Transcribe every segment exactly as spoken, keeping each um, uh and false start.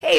Hey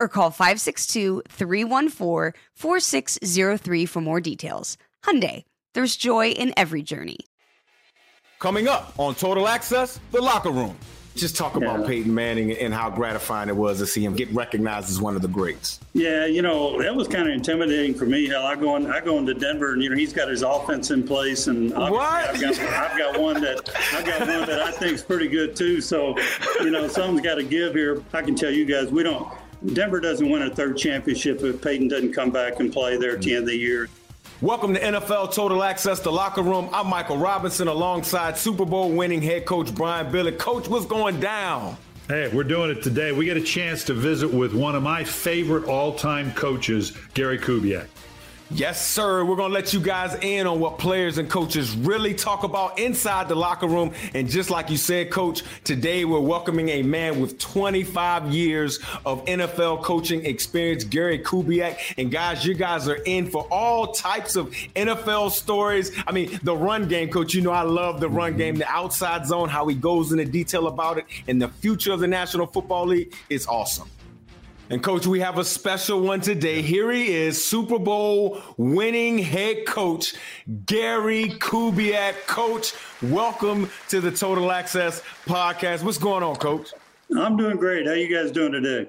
or call five six two, three one four, four six zero three for more details. Hyundai, there's joy in every journey. Coming up on Total Access, The Locker Room. Just talk about yeah. Peyton Manning and how gratifying it was to see him get recognized as one of the greats. Yeah, you know, that was kind of intimidating for me. Hell, I go in, I go into Denver, and you know, he's got his offense in place, and I've got, I've got one that I've got one that I think's pretty good too. So, you know, something's got to give here. I can tell you guys, we don't. Denver doesn't win a third championship if Peyton doesn't come back and play there at the end of the year. Welcome to N F L Total Access, The Locker Room. I'm Michael Robinson alongside Super Bowl winning head coach Brian Billick. Coach, what's going down? Hey, we're doing it today. We get a chance to visit with one of my favorite all-time coaches, Gary Kubiak. Yes, sir. We're going to let you guys in on what players and coaches really talk about inside the locker room. And just like you said, Coach, today we're welcoming a man with twenty-five years of N F L coaching experience, Gary Kubiak. And guys, you guys are in for all types of N F L stories. I mean, the run game, Coach, you know I love the run game, the outside zone, how he goes into detail about it, and the future of the National Football League is awesome. And, Coach, we have a special one today. Here he is, Super Bowl winning head coach, Gary Kubiak. Coach, welcome to the Total Access podcast. What's going on, Coach? I'm doing great. How you guys doing today?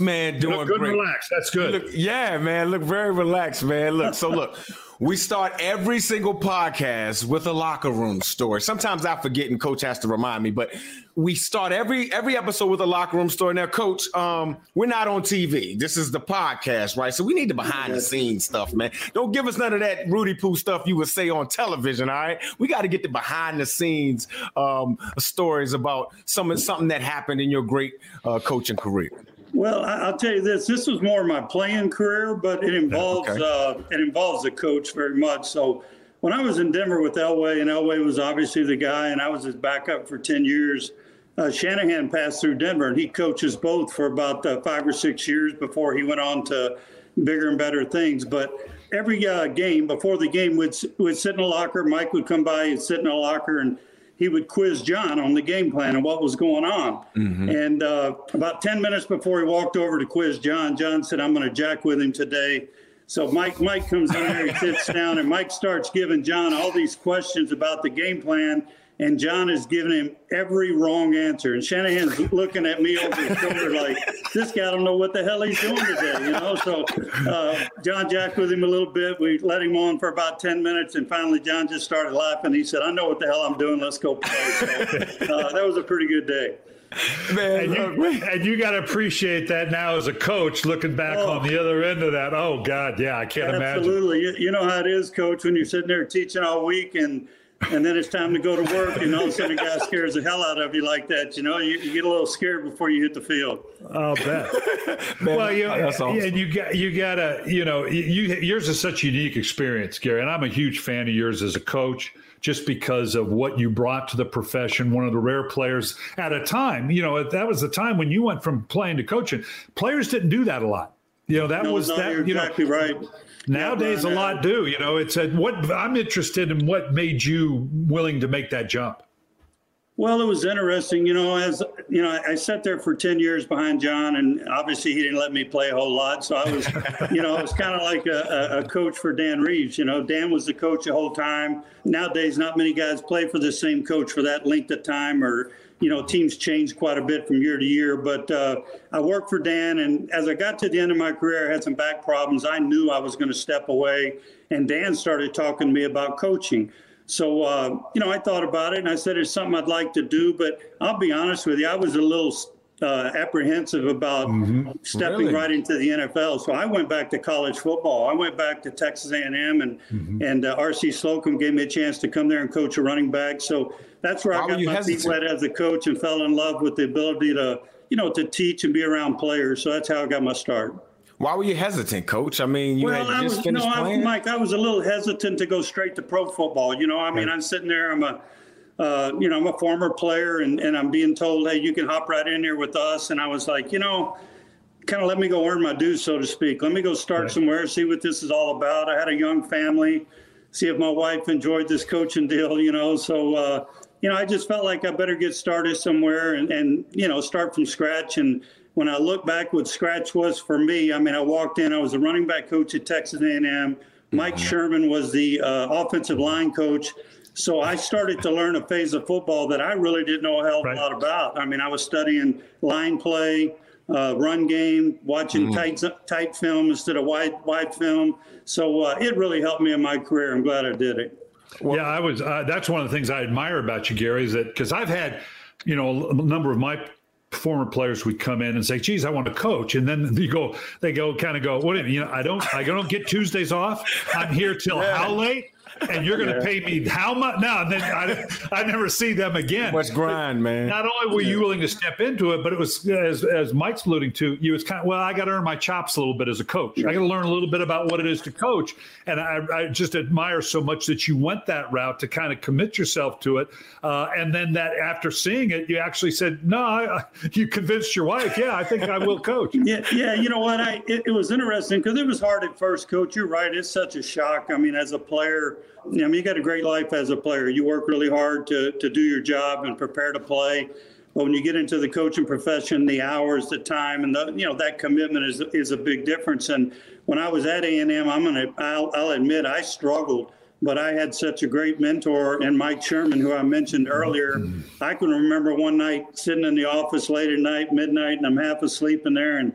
Man, doing you look good great. Relaxed. That's good. Look, yeah, man. Look very relaxed, man. Look, so look. We start every single podcast with a locker room story. Sometimes I forget and Coach has to remind me, but we start every every episode with a locker room story. Now, Coach, um, we're not on T V. This is the podcast, right? So we need the behind-the-scenes stuff, man. Don't give us none of that Rudy Poo stuff you would say on television, all right? We got to get the behind-the-scenes um, stories about some, something that happened in your great uh, coaching career. Well, I'll tell you this. This was more my playing career, but it involves okay. uh, it involves the coach very much. So when I was in Denver with Elway, and Elway was obviously the guy, and I was his backup for ten years, uh, Shanahan passed through Denver, and he coaches both for about uh, five or six years before he went on to bigger and better things. But every uh, game, before the game, we'd, we'd sit in a locker. Mike would come by, he'd sit in a locker, and he would quiz John on the game plan and what was going on. Mm-hmm. And uh, about ten minutes before he walked over to quiz John, John said, I'm going to jack with him today. So Mike Mike comes in there, he sits down, and Mike starts giving John all these questions about the game plan, and John is giving him every wrong answer. And Shanahan's looking at me over his shoulder like, this guy don't know what the hell he's doing today, you know? So uh, John jacked with him a little bit. We let him on for about ten minutes, and finally John just started laughing. He said, I know what the hell I'm doing. Let's go play. So, uh, that was a pretty good day. Man, and you, and you got to appreciate that now as a coach, looking back oh, on the other end of that. Oh, God, yeah, I can't absolutely. imagine. Absolutely. You know how it is, Coach, when you're sitting there teaching all week and – and then it's time to go to work, and all of a sudden a guy scares the hell out of you like that. You know, you, you get a little scared before you hit the field. I'll bet. Man, well, you, that's awesome. And you got you gotta, you know, you, yours is such a unique experience, Gary. And I'm a huge fan of yours as a coach just because of what you brought to the profession, one of the rare players at a time. You know, that was the time when you went from playing to coaching. Players didn't do that a lot. You know, that no, was no, that, you're you know, exactly right. Nowadays, yeah, a lot do. You know, it's a, what I'm interested in what made you willing to make that jump. Well, it was interesting. You know, as you know, I sat there for ten years behind John, and obviously he didn't let me play a whole lot. So I was, you know, it was kind of like a, a coach for Dan Reeves. You know, Dan was the coach the whole time. Nowadays, not many guys play for the same coach for that length of time, or, you know, teams change quite a bit from year to year. But uh, I worked for Dan, and as I got to the end of my career, I had some back problems. I knew I was going to step away, and Dan started talking to me about coaching. So, uh, you know, I thought about it, and I said, it's something I'd like to do, but I'll be honest with you, I was a little uh, apprehensive about mm-hmm. stepping really? right into the N F L. So I went back to college football. I went back to Texas A and M, and mm-hmm. and uh, R. C. Slocum gave me a chance to come there and coach a running back. So that's where Why I got my hesitant? feet wet as a coach and fell in love with the ability to, you know, to teach and be around players. So that's how I got my start. Why were you hesitant, Coach? I mean, you well, had just was, finished no, playing? I, Mike, I was a little hesitant to go straight to pro football. You know, I mean, I'm sitting there. I'm a, uh, you know, I'm a former player, and, and I'm being told, hey, you can hop right in here with us. And I was like, you know, kind of let me go earn my dues, so to speak. Let me go start right. somewhere, see what this is all about. I had a young family, see if my wife enjoyed this coaching deal, you know. So, uh, you know, I just felt like I better get started somewhere and, and you know, start from scratch. And when I look back what scratch was for me, I mean, I walked in, I was a running back coach at Texas A and M. Mike Sherman was the uh, offensive line coach. So I started to learn a phase of football that I really didn't know a hell of a lot about. I mean, I was studying line play, uh, run game, watching mm-hmm. tight, tight film instead of wide, wide film. So uh, it really helped me in my career. I'm glad I did it. Well, yeah, I was. Uh, that's one of the things I admire about you, Gary, is that because I've had, you know, a number of my former players would come in and say, geez, I want to coach. And then you go, they go kind of go, what do you mean? You know, I don't, I don't get Tuesdays off. I'm here till yeah. how late? And you're going to yeah. pay me how much? No, and then I, I never see them again. What's grind, man? Not only were yeah. you willing to step into it, but it was, as as Mike's alluding to, you was kind of, well, I got to earn my chops a little bit as a coach. Yeah. I got to learn a little bit about what it is to coach. And I, I just admire so much that you went that route to kind of commit yourself to it. Uh, and then that after seeing it, you actually said, no, I, you convinced your wife, yeah, I think I will coach. Yeah, yeah. You know what? I It, it was interesting because it was hard at first, Coach. You're right. It's such a shock. I mean, as a player, I mean, you got a great life as a player. You work really hard to, to do your job and prepare to play. But when you get into the coaching profession, the hours, the time, and the, you know, that commitment is is a big difference. And when I was at A and M, I'm gonna, I'll, I'll admit I struggled, but I had such a great mentor in Mike Sherman, who I mentioned earlier. Mm-hmm. I can remember one night sitting in the office late at night, midnight, and I'm half asleep in there, and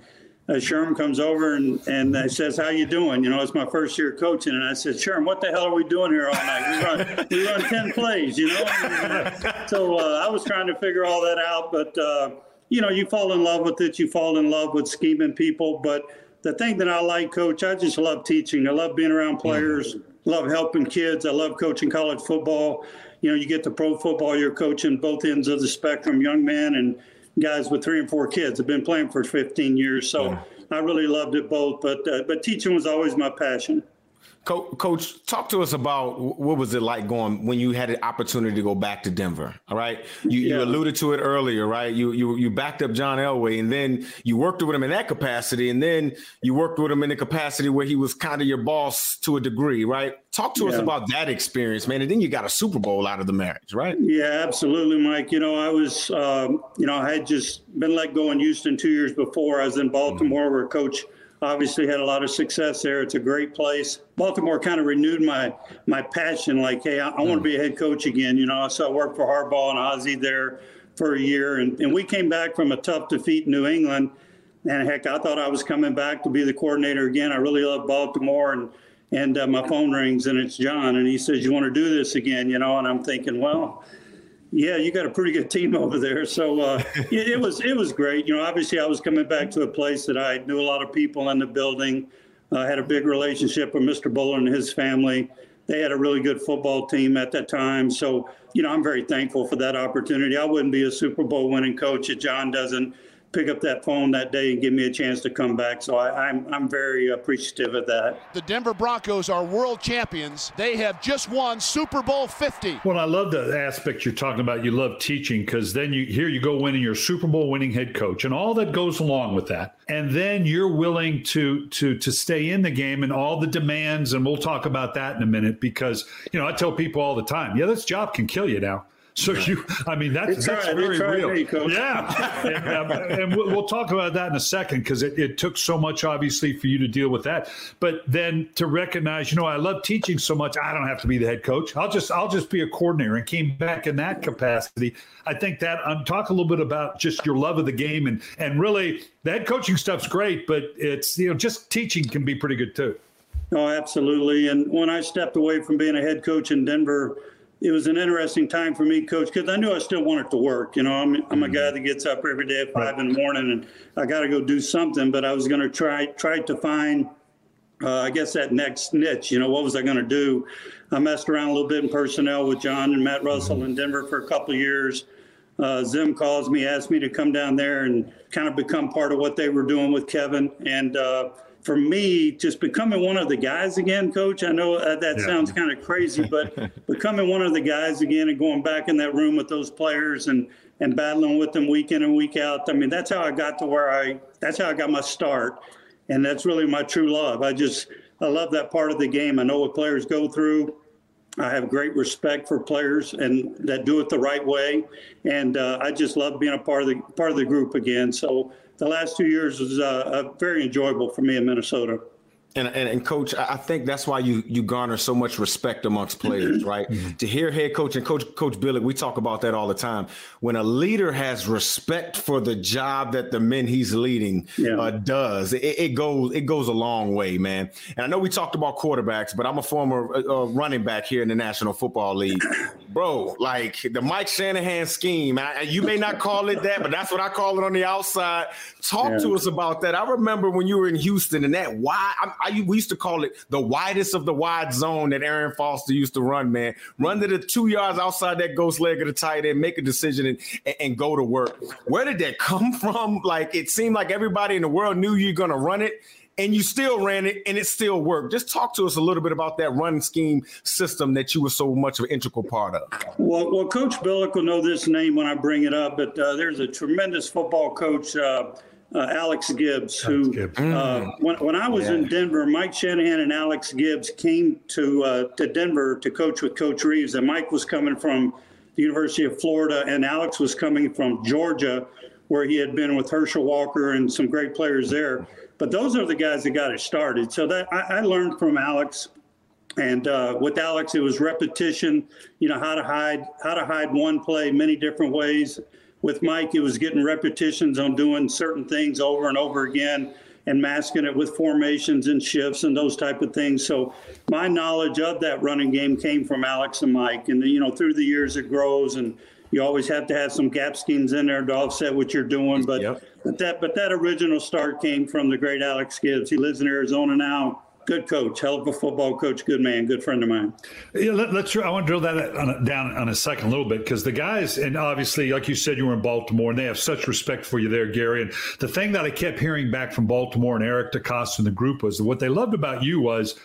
Uh, Sherman comes over and, and uh, says, how you doing? You know, it's my first year coaching. And I said, Sherman, what the hell are we doing here all night? We run, we run ten plays, you know? So uh, I was trying to figure all that out. But, uh, you know, you fall in love with it. You fall in love with scheming people. But the thing that I like, Coach, I just love teaching. I love being around players, mm-hmm. love helping kids. I love coaching college football. You know, you get to pro football, you're coaching both ends of the spectrum, young man and guys with three and four kids. I've been playing for fifteen years, so yeah. I really loved it both. But uh, but teaching was always my passion. Co- Coach, talk to us about what was it like going when you had an opportunity to go back to Denver. All right, you, yeah. you alluded to it earlier, right? You you you backed up John Elway, and then you worked with him in that capacity, and then you worked with him in the capacity where he was kind of your boss to a degree, right? Talk to yeah. us about that experience, man. And then you got a Super Bowl out of the marriage, right? Yeah, absolutely, Mike. You know, I was, um, you know, I had just been let go in Houston two years before. I was in Baltimore, mm-hmm. where Coach obviously had a lot of success there. It's a great place. Baltimore kind of renewed my my passion, like, hey, I, I want to be a head coach again. You know, so I worked for Harbaugh and Ozzie there for a year. And, and we came back from a tough defeat in New England. And, heck, I thought I was coming back to be the coordinator again. I really love Baltimore. And, and uh, my phone rings, and it's John. And he says, you want to do this again? You know, and I'm thinking, well, yeah, you got a pretty good team over there. So uh, it, it was it was great. You know, obviously I was coming back to a place that I knew a lot of people in the building. I uh, had a big relationship with Mister Buller and his family. They had a really good football team at that time. So, you know, I'm very thankful for that opportunity. I wouldn't be a Super Bowl winning coach if John doesn't pick up that phone that day and give me a chance to come back. So I, I'm, I'm very appreciative of that. The Denver Broncos are world champions. They have just won Super Bowl fifty. Well, I love the aspect you're talking about. You love teaching, because then you here you go winning your Super Bowl winning head coach and all that goes along with that. And then you're willing to to to stay in the game and all the demands. And we'll talk about that in a minute, because, you know, I tell people all the time, yeah, this job can kill you now. So you, I mean, that's, it's that's right, very real. Me, yeah. and, and we'll, we'll talk about that in a second, because it, it took so much, obviously, for you to deal with that. But then to recognize, you know, I love teaching so much. I don't have to be the head coach. I'll just, I'll just be a coordinator, and came back in that capacity. I think that um, talk a little bit about just your love of the game, and, and really the head coaching stuff's great, but it's, you know, just teaching can be pretty good too. Oh, absolutely. And when I stepped away from being a head coach in Denver, it was an interesting time for me, Coach, because I knew I still wanted to work. You know, I'm, I'm a guy that gets up every day at five in the morning, and I got to go do something. But I was going to try try to find, uh, I guess, that next niche. You know, what was I going to do? I messed around a little bit in personnel with John and Matt Russell in Denver for a couple of years. Uh, Zim calls me, asked me to come down there and kind of become part of what they were doing with Kevin. And uh, for me, just becoming one of the guys again, Coach, I know uh, that yeah. sounds kind of crazy, but becoming one of the guys again and going back in that room with those players and, and battling with them week in and week out. I mean, that's how I got to where I, that's how I got my start. And that's really my true love. I just, I love that part of the game. I know what players go through. I have great respect for players and that do it the right way. And uh, I just love being a part of the part of the group again. So the last two years was uh, uh, very enjoyable for me in Minnesota. And, and and Coach, I think that's why you you garner so much respect amongst players, right? To hear head coach and coach Coach Billick, we talk about that all the time. When a leader has respect for the job that the men he's leading yeah. uh, does, it, it goes it goes a long way, man. And I know we talked about quarterbacks, but I'm a former uh, running back here in the National Football League, bro. Like the Mike Shanahan scheme, I, you may not call it that, but that's what I call it on the outside. Talk yeah. to us about that. I remember when you were in Houston and that why. I'm, I, we used to call it the widest of the wide zone that Arian Foster used to run, man. Run to the two yards outside that ghost leg of the tight end, make a decision, and, and, and go to work. Where did that come from? Like, it seemed like everybody in the world knew you're going to run it, and you still ran it, and it still worked. Just talk to us a little bit about that run scheme system that you were so much of an integral part of. Well, well Coach Billick will know this name when I bring it up, but uh, there's a tremendous football coach, uh Uh, Alex Gibbs, who uh, when, when I was yeah. in Denver, Mike Shanahan and Alex Gibbs came to uh, to Denver to coach with Coach Reeves. And Mike was coming from the University of Florida, and Alex was coming from Georgia, where he had been with Herschel Walker and some great players there. But those are the guys that got it started. So that I, I learned from Alex. And uh, with Alex, it was repetition, you know, how to hide, how to hide one play many different ways. With Mike, it was getting repetitions on doing certain things over and over again and masking it with formations and shifts and those type of things. So my knowledge of that running game came from Alex and Mike. And, you know, through the years it grows, and you always have to have some gap schemes in there to offset what you're doing. But, yep. but that but that original start came from the great Alex Gibbs. He lives in Arizona now. Good coach, hell of a football coach, good man, good friend of mine. Yeah, let, let's. I want to drill that on a, down on a second a little bit, because the guys, and obviously, like you said, you were in Baltimore, and they have such respect for you there, Gary. And the thing that I kept hearing back from Baltimore and Eric DeCosta and the group was what they loved about you was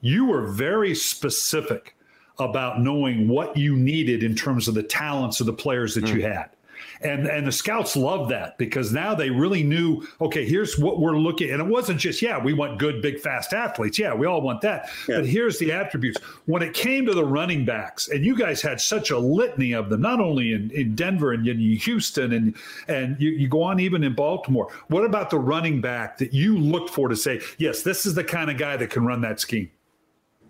you were very specific about knowing what you needed in terms of the talents of the players that mm. you had. And and the scouts loved that, because now they really knew, okay, here's what we're looking at. And it wasn't just, yeah, we want good, big, fast athletes. Yeah, we all want that. Yeah. But here's the attributes. When it came to the running backs, and you guys had such a litany of them, not only in, in Denver and in Houston, and and you, you go on even in Baltimore. What about the running back that you looked for to say, yes, this is the kind of guy that can run that scheme?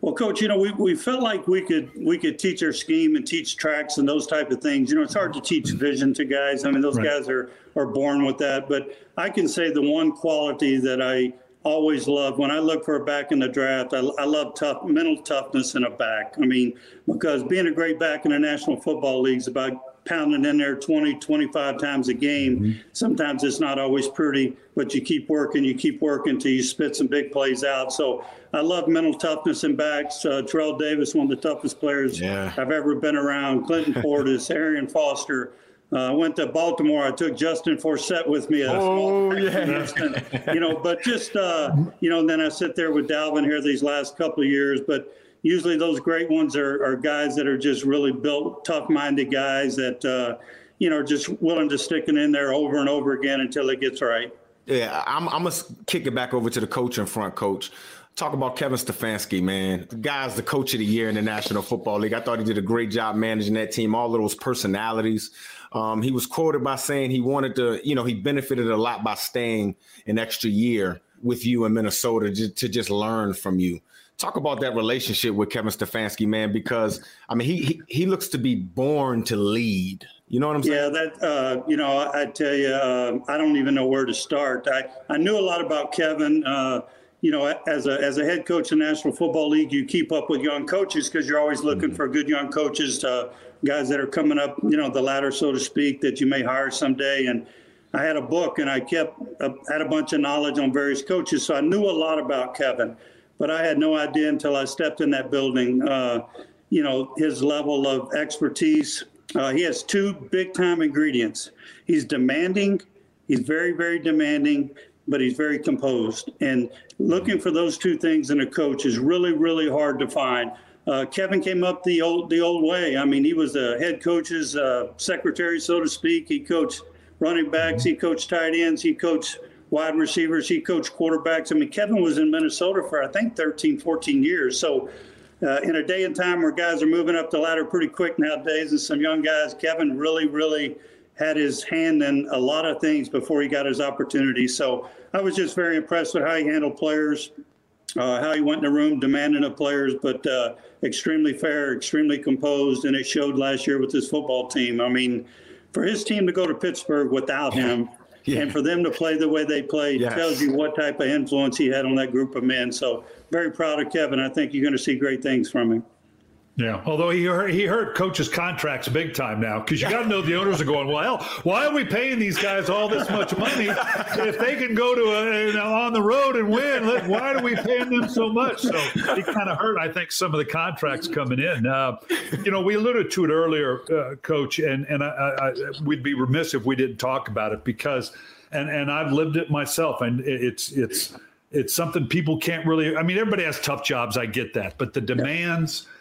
Well, Coach, you know, we, we felt like we could we could teach our scheme and teach tracks and those type of things. You know, it's hard to teach vision to guys. I mean, those right. guys are, are born with that. But I can say the one quality that I always love when I look for a back in the draft, I, I love tough mental toughness in a back. I mean, because being a great back in the National Football League is about pounding in there twenty, twenty-five times a game. Mm-hmm. Sometimes it's not always pretty, but you keep working, you keep working till you spit some big plays out. So I love mental toughness in backs. Uh, Terrell Davis, one of the toughest players yeah. I've ever been around. Clinton Portis, Arian Foster, I uh, went to Baltimore. I took Justin Forsett with me. Oh, yeah. And, you know, but just, uh, you know, and then I sit there with Dalvin here these last couple of years. But usually those great ones are, are guys that are just really built, tough-minded guys that, uh, you know, just willing to stick it in there over and over again until it gets right. Yeah, I'm, I'm going to kick it back over to the coach in front, Coach. Talk about Kevin Stefanski, man. The guy's the coach of the year in the National Football League. I thought he did a great job managing that team, all of those personalities. Um, he was quoted by saying he wanted to, you know, he benefited a lot by staying an extra year with you in Minnesota to, to just learn from you. Talk about that relationship with Kevin Stefanski, man, because, I mean, he he, he looks to be born to lead. You know what I'm saying? Yeah, that, uh, you know, I, I tell you, uh, I don't even know where to start. I, I knew a lot about Kevin. Uh You know, as a as a head coach in the National Football League, you keep up with young coaches because you're always looking mm-hmm. for good young coaches, uh, guys that are coming up, you know, the ladder, so to speak, that you may hire someday. And I had a book and I kept uh, had a bunch of knowledge on various coaches. So I knew a lot about Kevin, but I had no idea until I stepped in that building, uh, you know, his level of expertise. Uh, he has two big time ingredients. He's demanding. He's very, very demanding. But he's very composed. And looking for those two things in a coach is really, really hard to find. Uh, Kevin came up the old the old way. I mean, he was the head coach's uh, secretary, so to speak. He coached running backs. He coached tight ends. He coached wide receivers. He coached quarterbacks. I mean, Kevin was in Minnesota for, I think, thirteen, fourteen years. So uh, in a day and time where guys are moving up the ladder pretty quick nowadays and some young guys, Kevin really, really had his hand in a lot of things before he got his opportunity. So I was just very impressed with how he handled players, uh, how he went in the room demanding of players, but uh, extremely fair, extremely composed, and it showed last year with his football team. I mean, for his team to go to Pittsburgh without him yeah. and for them to play the way they played yes. tells you what type of influence he had on that group of men. So very proud of Kevin. I think you're going to see great things from him. Yeah, although he hurt, he hurt coaches' contracts big time now because you got to know the owners are going, well, hell, why are we paying these guys all this much money if they can go to a, you know, on the road and win? Let, why are we paying them so much? So he kind of hurt, I think, some of the contracts coming in. Uh, you know, we alluded to it earlier, uh, Coach, and, and I, I, we'd be remiss if we didn't talk about it because and, – and I've lived it myself, and it's it's it's something people can't really – I mean, everybody has tough jobs. I get that. But the demands –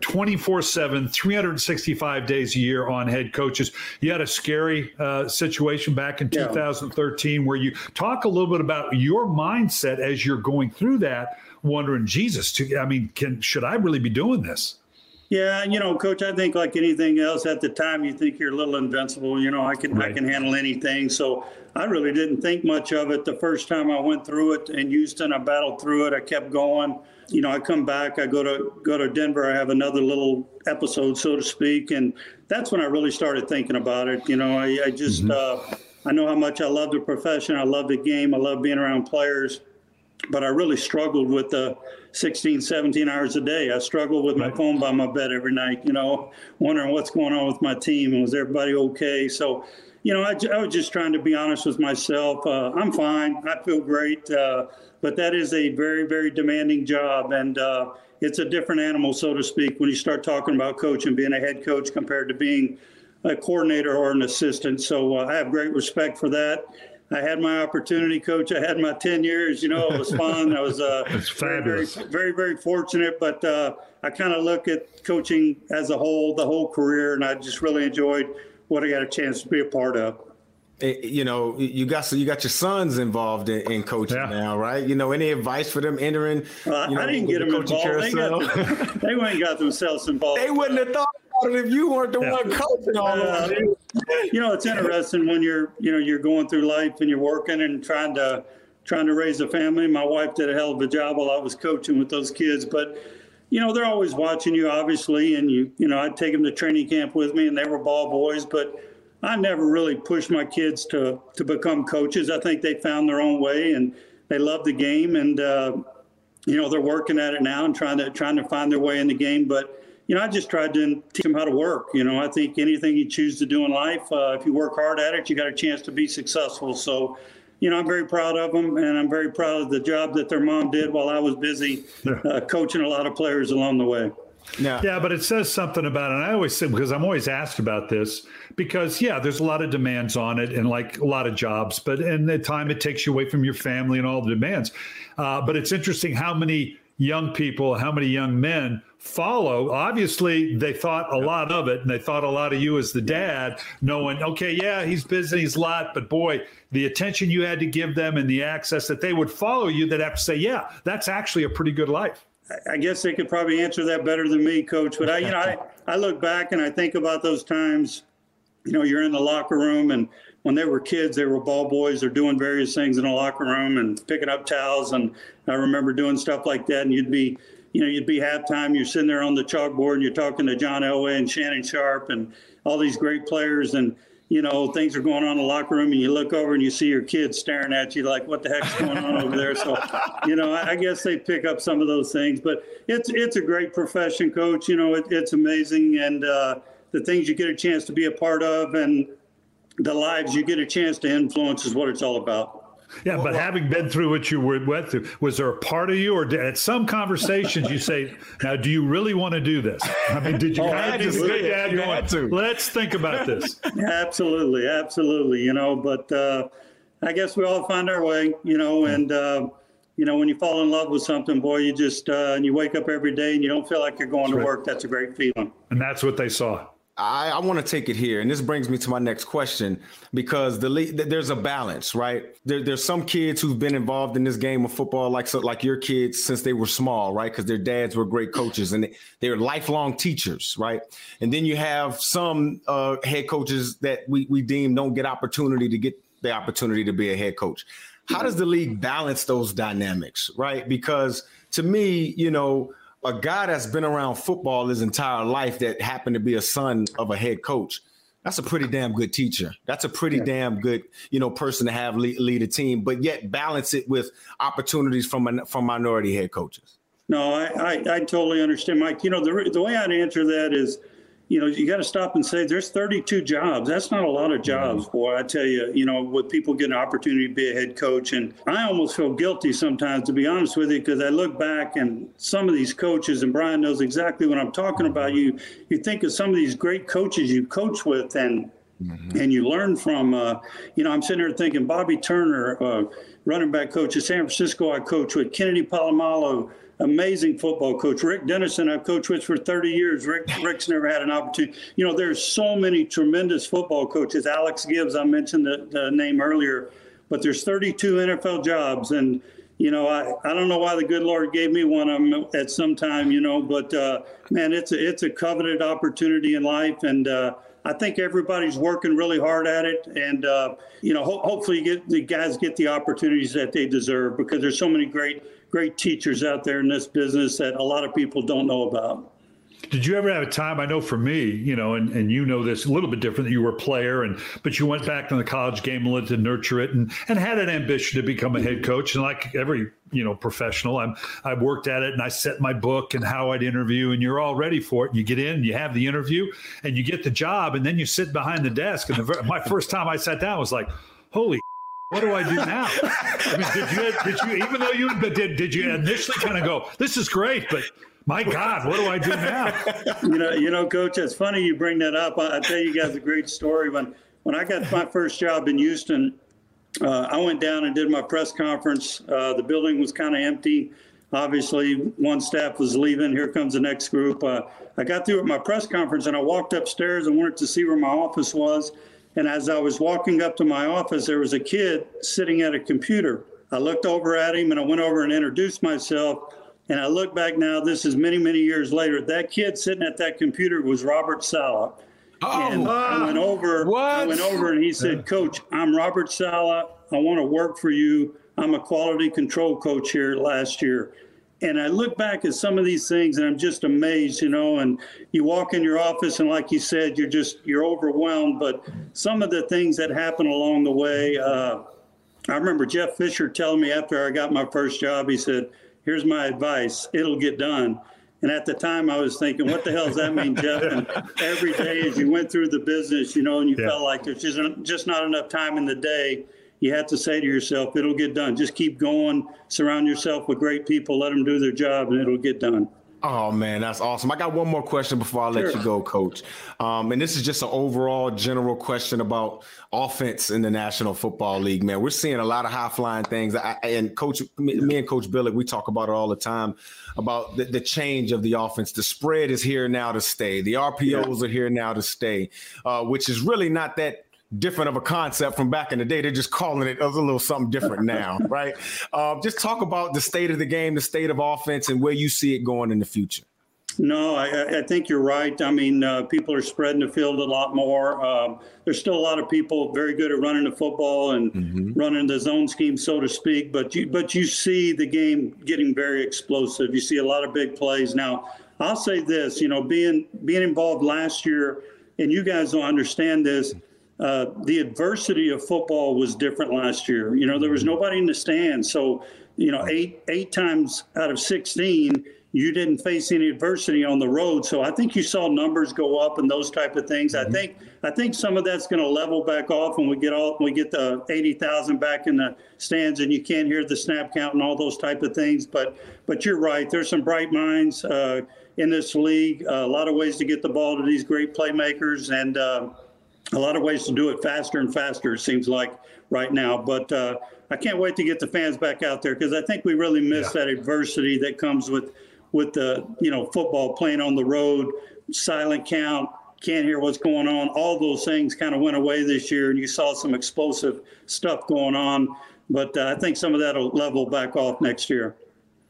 twenty-four seven, three hundred sixty-five days a year on head coaches. You had a scary uh, situation back in two thousand thirteen yeah. where you talk a little bit about your mindset as you're going through that, wondering, Jesus, I mean, can should I really be doing this? Yeah, you know, Coach, I think like anything else at the time, you think you're a little invincible. You know, I can right. I can handle anything. So I really didn't think much of it the first time I went through it in Houston. I battled through it. I kept going. You know, I come back, I go to go to Denver, I have another little episode, so to speak, and that's when I really started thinking about it. You know, I, I just, mm-hmm. uh, I know how much I love the profession, I love the game, I love being around players, but I really struggled with the sixteen, seventeen hours a day. I struggled with right. my phone by my bed every night, you know, wondering what's going on with my team, and was everybody okay? So, you know, I, I was just trying to be honest with myself. Uh, I'm fine, I feel great, uh, but that is a very, very demanding job, and uh, it's a different animal, so to speak, when you start talking about coaching, being a head coach compared to being a coordinator or an assistant. So uh, I have great respect for that. I had my opportunity, Coach. I had my ten years. You know, it was fun. I was uh, very, very, very, very fortunate, but uh, I kind of look at coaching as a whole, the whole career, and I just really enjoyed what I got a chance to be a part of. You know, you got so you got your sons involved in, in coaching yeah. now, right? You know, any advice for them entering? Well, you know, I didn't get the them involved. They, got, they wouldn't have got themselves involved. They wouldn't have thought about it if you weren't the yeah. one coaching all uh, them. You know, it's interesting when you're you know you're going through life and you're working and trying to trying to raise a family. My wife did a hell of a job while I was coaching with those kids, but. You know, they're always watching you, obviously, and, you you know, I'd take them to training camp with me, and they were ball boys, but I never really pushed my kids to, to become coaches. I think they found their own way, and they love the game, and, uh, you know, they're working at it now and trying to trying to find their way in the game. But, you know, I just tried to teach them how to work. You know, I think anything you choose to do in life, uh, if you work hard at it, you got a chance to be successful. So, you know, I'm very proud of them, and I'm very proud of the job that their mom did while I was busy uh, coaching a lot of players along the way. Yeah. yeah, but it says something about it. And I always say, because I'm always asked about this, because, yeah, there's a lot of demands on it and like a lot of jobs, but in the time it takes you away from your family and all the demands. Uh, but it's interesting how many young people, how many young men follow. Obviously, they thought a lot of it, and they thought a lot of you as the dad, knowing, okay, yeah, he's busy, he's a lot, but boy, the attention you had to give them and the access that they would follow you, that have to say, yeah, that's actually a pretty good life. I guess they could probably answer that better than me, Coach. But I, you know, I, I look back and I think about those times. You know, you're in the locker room, and when they were kids, they were ball boys. They're doing various things in the locker room and picking up towels. And I remember doing stuff like that. And you'd be, you know, you'd be halftime. You're sitting there on the chalkboard, and you're talking to John Elway and Shannon Sharp and all these great players. And you know, things are going on in the locker room, and you look over and you see your kids staring at you like, what the heck's going on over there? So, you know, I guess they pick up some of those things. But it's it's a great profession, Coach. You know, it, it's amazing. And uh, the things you get a chance to be a part of and the lives you get a chance to influence is what it's all about. Yeah, well, but well, having been through what you went through, was there a part of you, or did, at some conversations you say, "Now, do you really want to do this?" I mean, did you oh, kind of dad going to? Let's think about this. absolutely, absolutely. You know, but uh, I guess we all find our way. You know, and uh, you know, when you fall in love with something, boy, you just uh, and you wake up every day and you don't feel like you're going that's to right. work. That's a great feeling. And that's what they saw. I, I want to take it here, and this brings me to my next question, because the le- there's a balance, right? There, there's some kids who've been involved in this game of football, like so, like your kids, since they were small, right? Because their dads were great coaches, and they, they're lifelong teachers, right? And then you have some uh, head coaches that we, we deem don't get opportunity to get the opportunity to be a head coach. How does the league balance those dynamics, right? Because to me, you know, a guy that's been around football his entire life that happened to be a son of a head coach, that's a pretty damn good teacher. That's a pretty yeah. damn good, you know, person to have lead, lead a team, but yet balance it with opportunities from from minority head coaches. No, I, I, I totally understand, Mike. You know, the the way I'd answer that is, you know, you got to stop and say there's thirty-two jobs. That's not a lot of jobs, mm-hmm. boy. I tell you, you know, with people getting an opportunity to be a head coach. And I almost feel guilty sometimes, to be honest with you, because I look back and some of these coaches, and Brian knows exactly what I'm talking about. You you think of some of these great coaches you coach with and mm-hmm. and you learn from, uh, you know, I'm sitting there thinking Bobby Turner, uh, running back coach at San Francisco, I coach with Kennedy Palomalo, amazing football coach. Rick Dennison, I've coached with for thirty years. Rick, Rick's never had an opportunity. You know, there's so many tremendous football coaches. Alex Gibbs, I mentioned the, the name earlier, but there's thirty-two N F L jobs. And, you know, I, I don't know why the good Lord gave me one of them at some time, you know, but, uh, man, it's a, it's a coveted opportunity in life. And uh, I think everybody's working really hard at it. And, uh, you know, ho- hopefully you get, the guys get the opportunities that they deserve, because there's so many great great teachers out there in this business that a lot of people don't know about. Did you ever have a time, I know for me, you know, and, and you know this a little bit different, that you were a player, and but you went back to the college game and lived to nurture it, and, and had an ambition to become a head coach. And like every, you know, professional, I'm, I worked at it, and I set my book and how I'd interview, and you're all ready for it. And you get in, you have the interview, and you get the job, and then you sit behind the desk. And the, my first time I sat down was like, holy what do I do now? I mean, did you, did you, even though you did, did you initially kind of go, this is great, but my God, what do I do now? You know, you know, Coach, it's funny you bring that up. I, I tell you guys a great story. When, when I got my first job in Houston, uh, I went down and did my press conference. Uh, the building was kind of empty. Obviously, one staff was leaving. Here comes the next group. Uh, I got through with my press conference, and I walked upstairs and wanted to see where my office was. And as I was walking up to my office, there was a kid sitting at a computer. I looked over at him, and I went over and introduced myself. And I look back now, this is many, many years later. That kid sitting at that computer was Robert Saleh. Oh, and uh, I went over, what? I went over and he said, Coach, I'm Robert Saleh. I want to work for you. I'm a quality control coach here last year. And I look back at some of these things, and I'm just amazed, you know, and you walk in your office, and like you said, you're just, you're overwhelmed. But some of the things that happen along the way, uh, I remember Jeff Fisher telling me after I got my first job, he said, here's my advice, it'll get done. And at the time, I was thinking, what the hell does that mean, Jeff? And every day as you went through the business, you know, and you yeah. felt like there's just, just not enough time in the day. You have to say to yourself, it'll get done. Just keep going. Surround yourself with great people. Let them do their job, and it'll get done. Oh, man, that's awesome. I got one more question before I let sure. you go, Coach. Um, and this is just an overall general question about offense in the National Football League, man. We're seeing a lot of high-flying things. I, and Coach, me and Coach Billick, we talk about it all the time, about the, the change of the offense. The spread is here now to stay. The R P Os yeah. are here now to stay, uh, which is really not that different of a concept from back in the day. They're just calling it a little something different now, right? Uh, just talk about the state of the game, the state of offense, and where you see it going in the future. No, I, I think you're right. I mean, uh, people are spreading the field a lot more. Um, there's still a lot of people very good at running the football and mm-hmm. running the zone scheme, so to speak. But you, but you see the game getting very explosive. You see a lot of big plays. Now, I'll say this, you know, being being involved last year, and you guys don't understand this, Uh, the adversity of football was different last year. You know, there was nobody in the stands. So, you know, eight eight times out of sixteen, you didn't face any adversity on the road. So I think you saw numbers go up and those type of things. Mm-hmm. I think I think some of that's going to level back off when we get all we get the eighty thousand back in the stands and you can't hear the snap count and all those type of things. But but you're right. There's some bright minds uh, in this league. Uh, a lot of ways to get the ball to these great playmakers and. Uh, A lot of ways to do it faster and faster, it seems like right now. But uh, I can't wait to get the fans back out there because I think we really miss yeah. that adversity that comes with with the, you know, football playing on the road, silent count, can't hear what's going on. All those things kind of went away this year, and you saw some explosive stuff going on. But uh, I think some of that will level back off next year.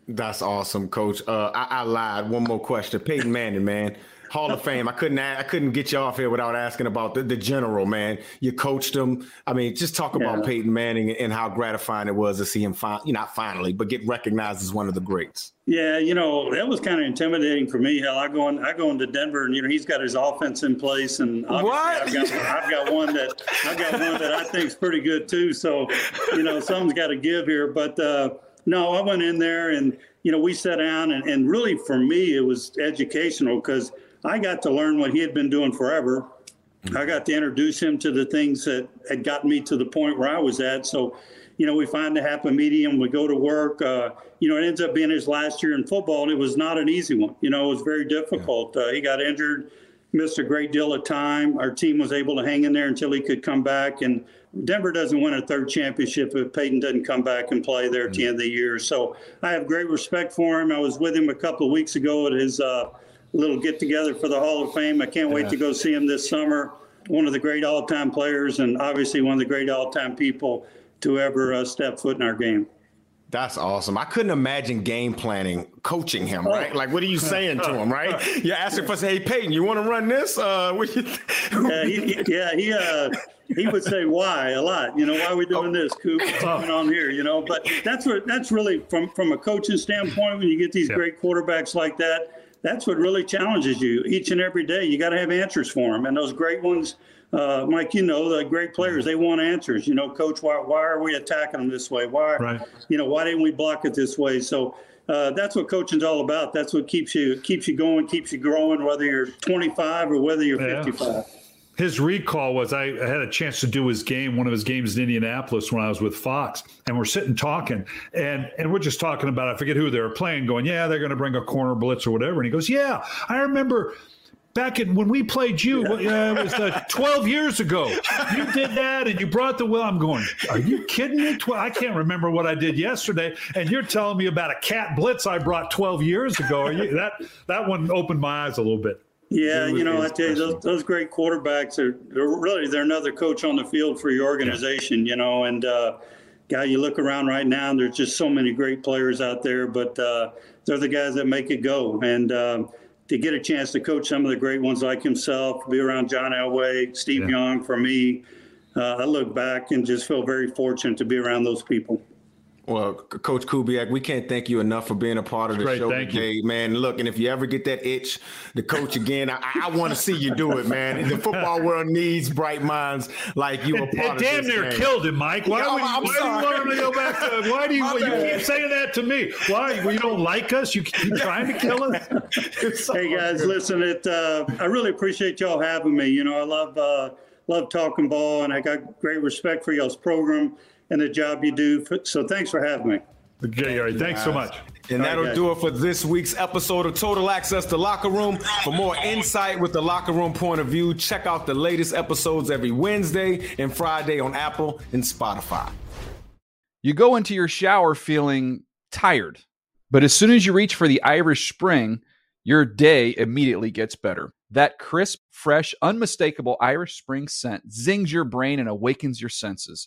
That's awesome, Coach. Uh, I-, I lied. One more question. Peyton Manning, man. Hall of Fame. I couldn't I couldn't get you off here without asking about the, the general, man. You coached him. I mean, just talk about yeah. Peyton Manning and how gratifying it was to see him, fi- you know, not finally, but get recognized as one of the greats. Yeah, you know, that was kind of intimidating for me. Hell, I go in, I go into Denver, and you know, he's got his offense in place, and obviously I've got, I've got one that I've got one that I think's pretty good too. So, you know, something's got to give here. But uh, no, I went in there, and you know, we sat down, and, and really for me, it was educational because I got to learn what he had been doing forever. I got to introduce him to the things that had gotten me to the point where I was at. So, you know, we find a happy medium. We go to work. Uh, you know, it ends up being his last year in football, and it was not an easy one. You know, it was very difficult. Uh, he got injured, missed a great deal of time. Our team was able to hang in there until he could come back. And Denver doesn't win a third championship if Peyton doesn't come back and play there at the end of the year. So I have great respect for him. I was with him a couple of weeks ago at his uh, – little get-together for the Hall of Fame. I can't wait yeah. to go see him this summer. One of the great all-time players and obviously one of the great all-time people to ever uh, step foot in our game. That's awesome. I couldn't imagine game planning, coaching him, right? Like, what are you saying to him, right? You're asking for, hey, Peyton, you want to run this? Uh, what you th- yeah, he, yeah, he uh, he would say why a lot. You know, why are we doing oh. this, Coop? What's going on here, you know? But that's what that's really, from, from a coaching standpoint, when you get these yeah. great quarterbacks like that, that's what really challenges you each and every day. You got to have answers for them. And those great ones, uh, Mike, you know, the great players, they want answers. You know, Coach, why why are we attacking them this way? Why, right. you know, why didn't we block it this way? So uh, that's what coaching's all about. That's what keeps you keeps you going, keeps you growing, whether you're twenty-five or whether you're yeah. fifty-five. His recall was I, I had a chance to do his game, one of his games in Indianapolis when I was with Fox, and we're sitting talking, and and we're just talking about, I forget who they were playing, going, yeah, they're going to bring a corner blitz or whatever. And he goes, yeah, I remember back in when we played you, yeah. uh, it was uh, twelve years ago. You did that, and you brought the will. I'm going, are you kidding me? Tw- I can't remember what I did yesterday, and you're telling me about a cat blitz I brought twelve years ago. Are you, that, that one opened my eyes a little bit. Yeah, you know, I tell you, those, those great quarterbacks are they're really, they're another coach on the field for your organization, yeah. you know. And, uh, guy, you look around right now, and there's just so many great players out there, but uh, they're the guys that make it go. And um, to get a chance to coach some of the great ones like himself, be around John Elway, Steve yeah. Young, for me, uh, I look back and just feel very fortunate to be around those people. Well, Coach Kubiak, we can't thank you enough for being a part of the Great, show today, you. man. Look, and if you ever get that itch to coach again, I, I want to see you do it, man. The football world needs bright minds like you. It, a part it of damn this near game. Killed him, Mike. Why, yeah, would, I'm, I'm why do you want him to go back to? Why do you, you keep saying that to me? Why well, you don't like us? You keep trying to kill us. So hey guys, good. listen, it. Uh, I really appreciate y'all having me. You know, I love uh, love talking ball, and I got great respect for y'all's program and the job you do. So thanks for having me. Okay, all right. Thanks so much. And that'll right, do it for this week's episode of Total Access to Locker Room. For more insight with the Locker Room point of view, check out the latest episodes every Wednesday and Friday on Apple and Spotify. You go into your shower feeling tired, but as soon as you reach for the Irish Spring, your day immediately gets better. That crisp, fresh, unmistakable Irish Spring scent zings your brain and awakens your senses.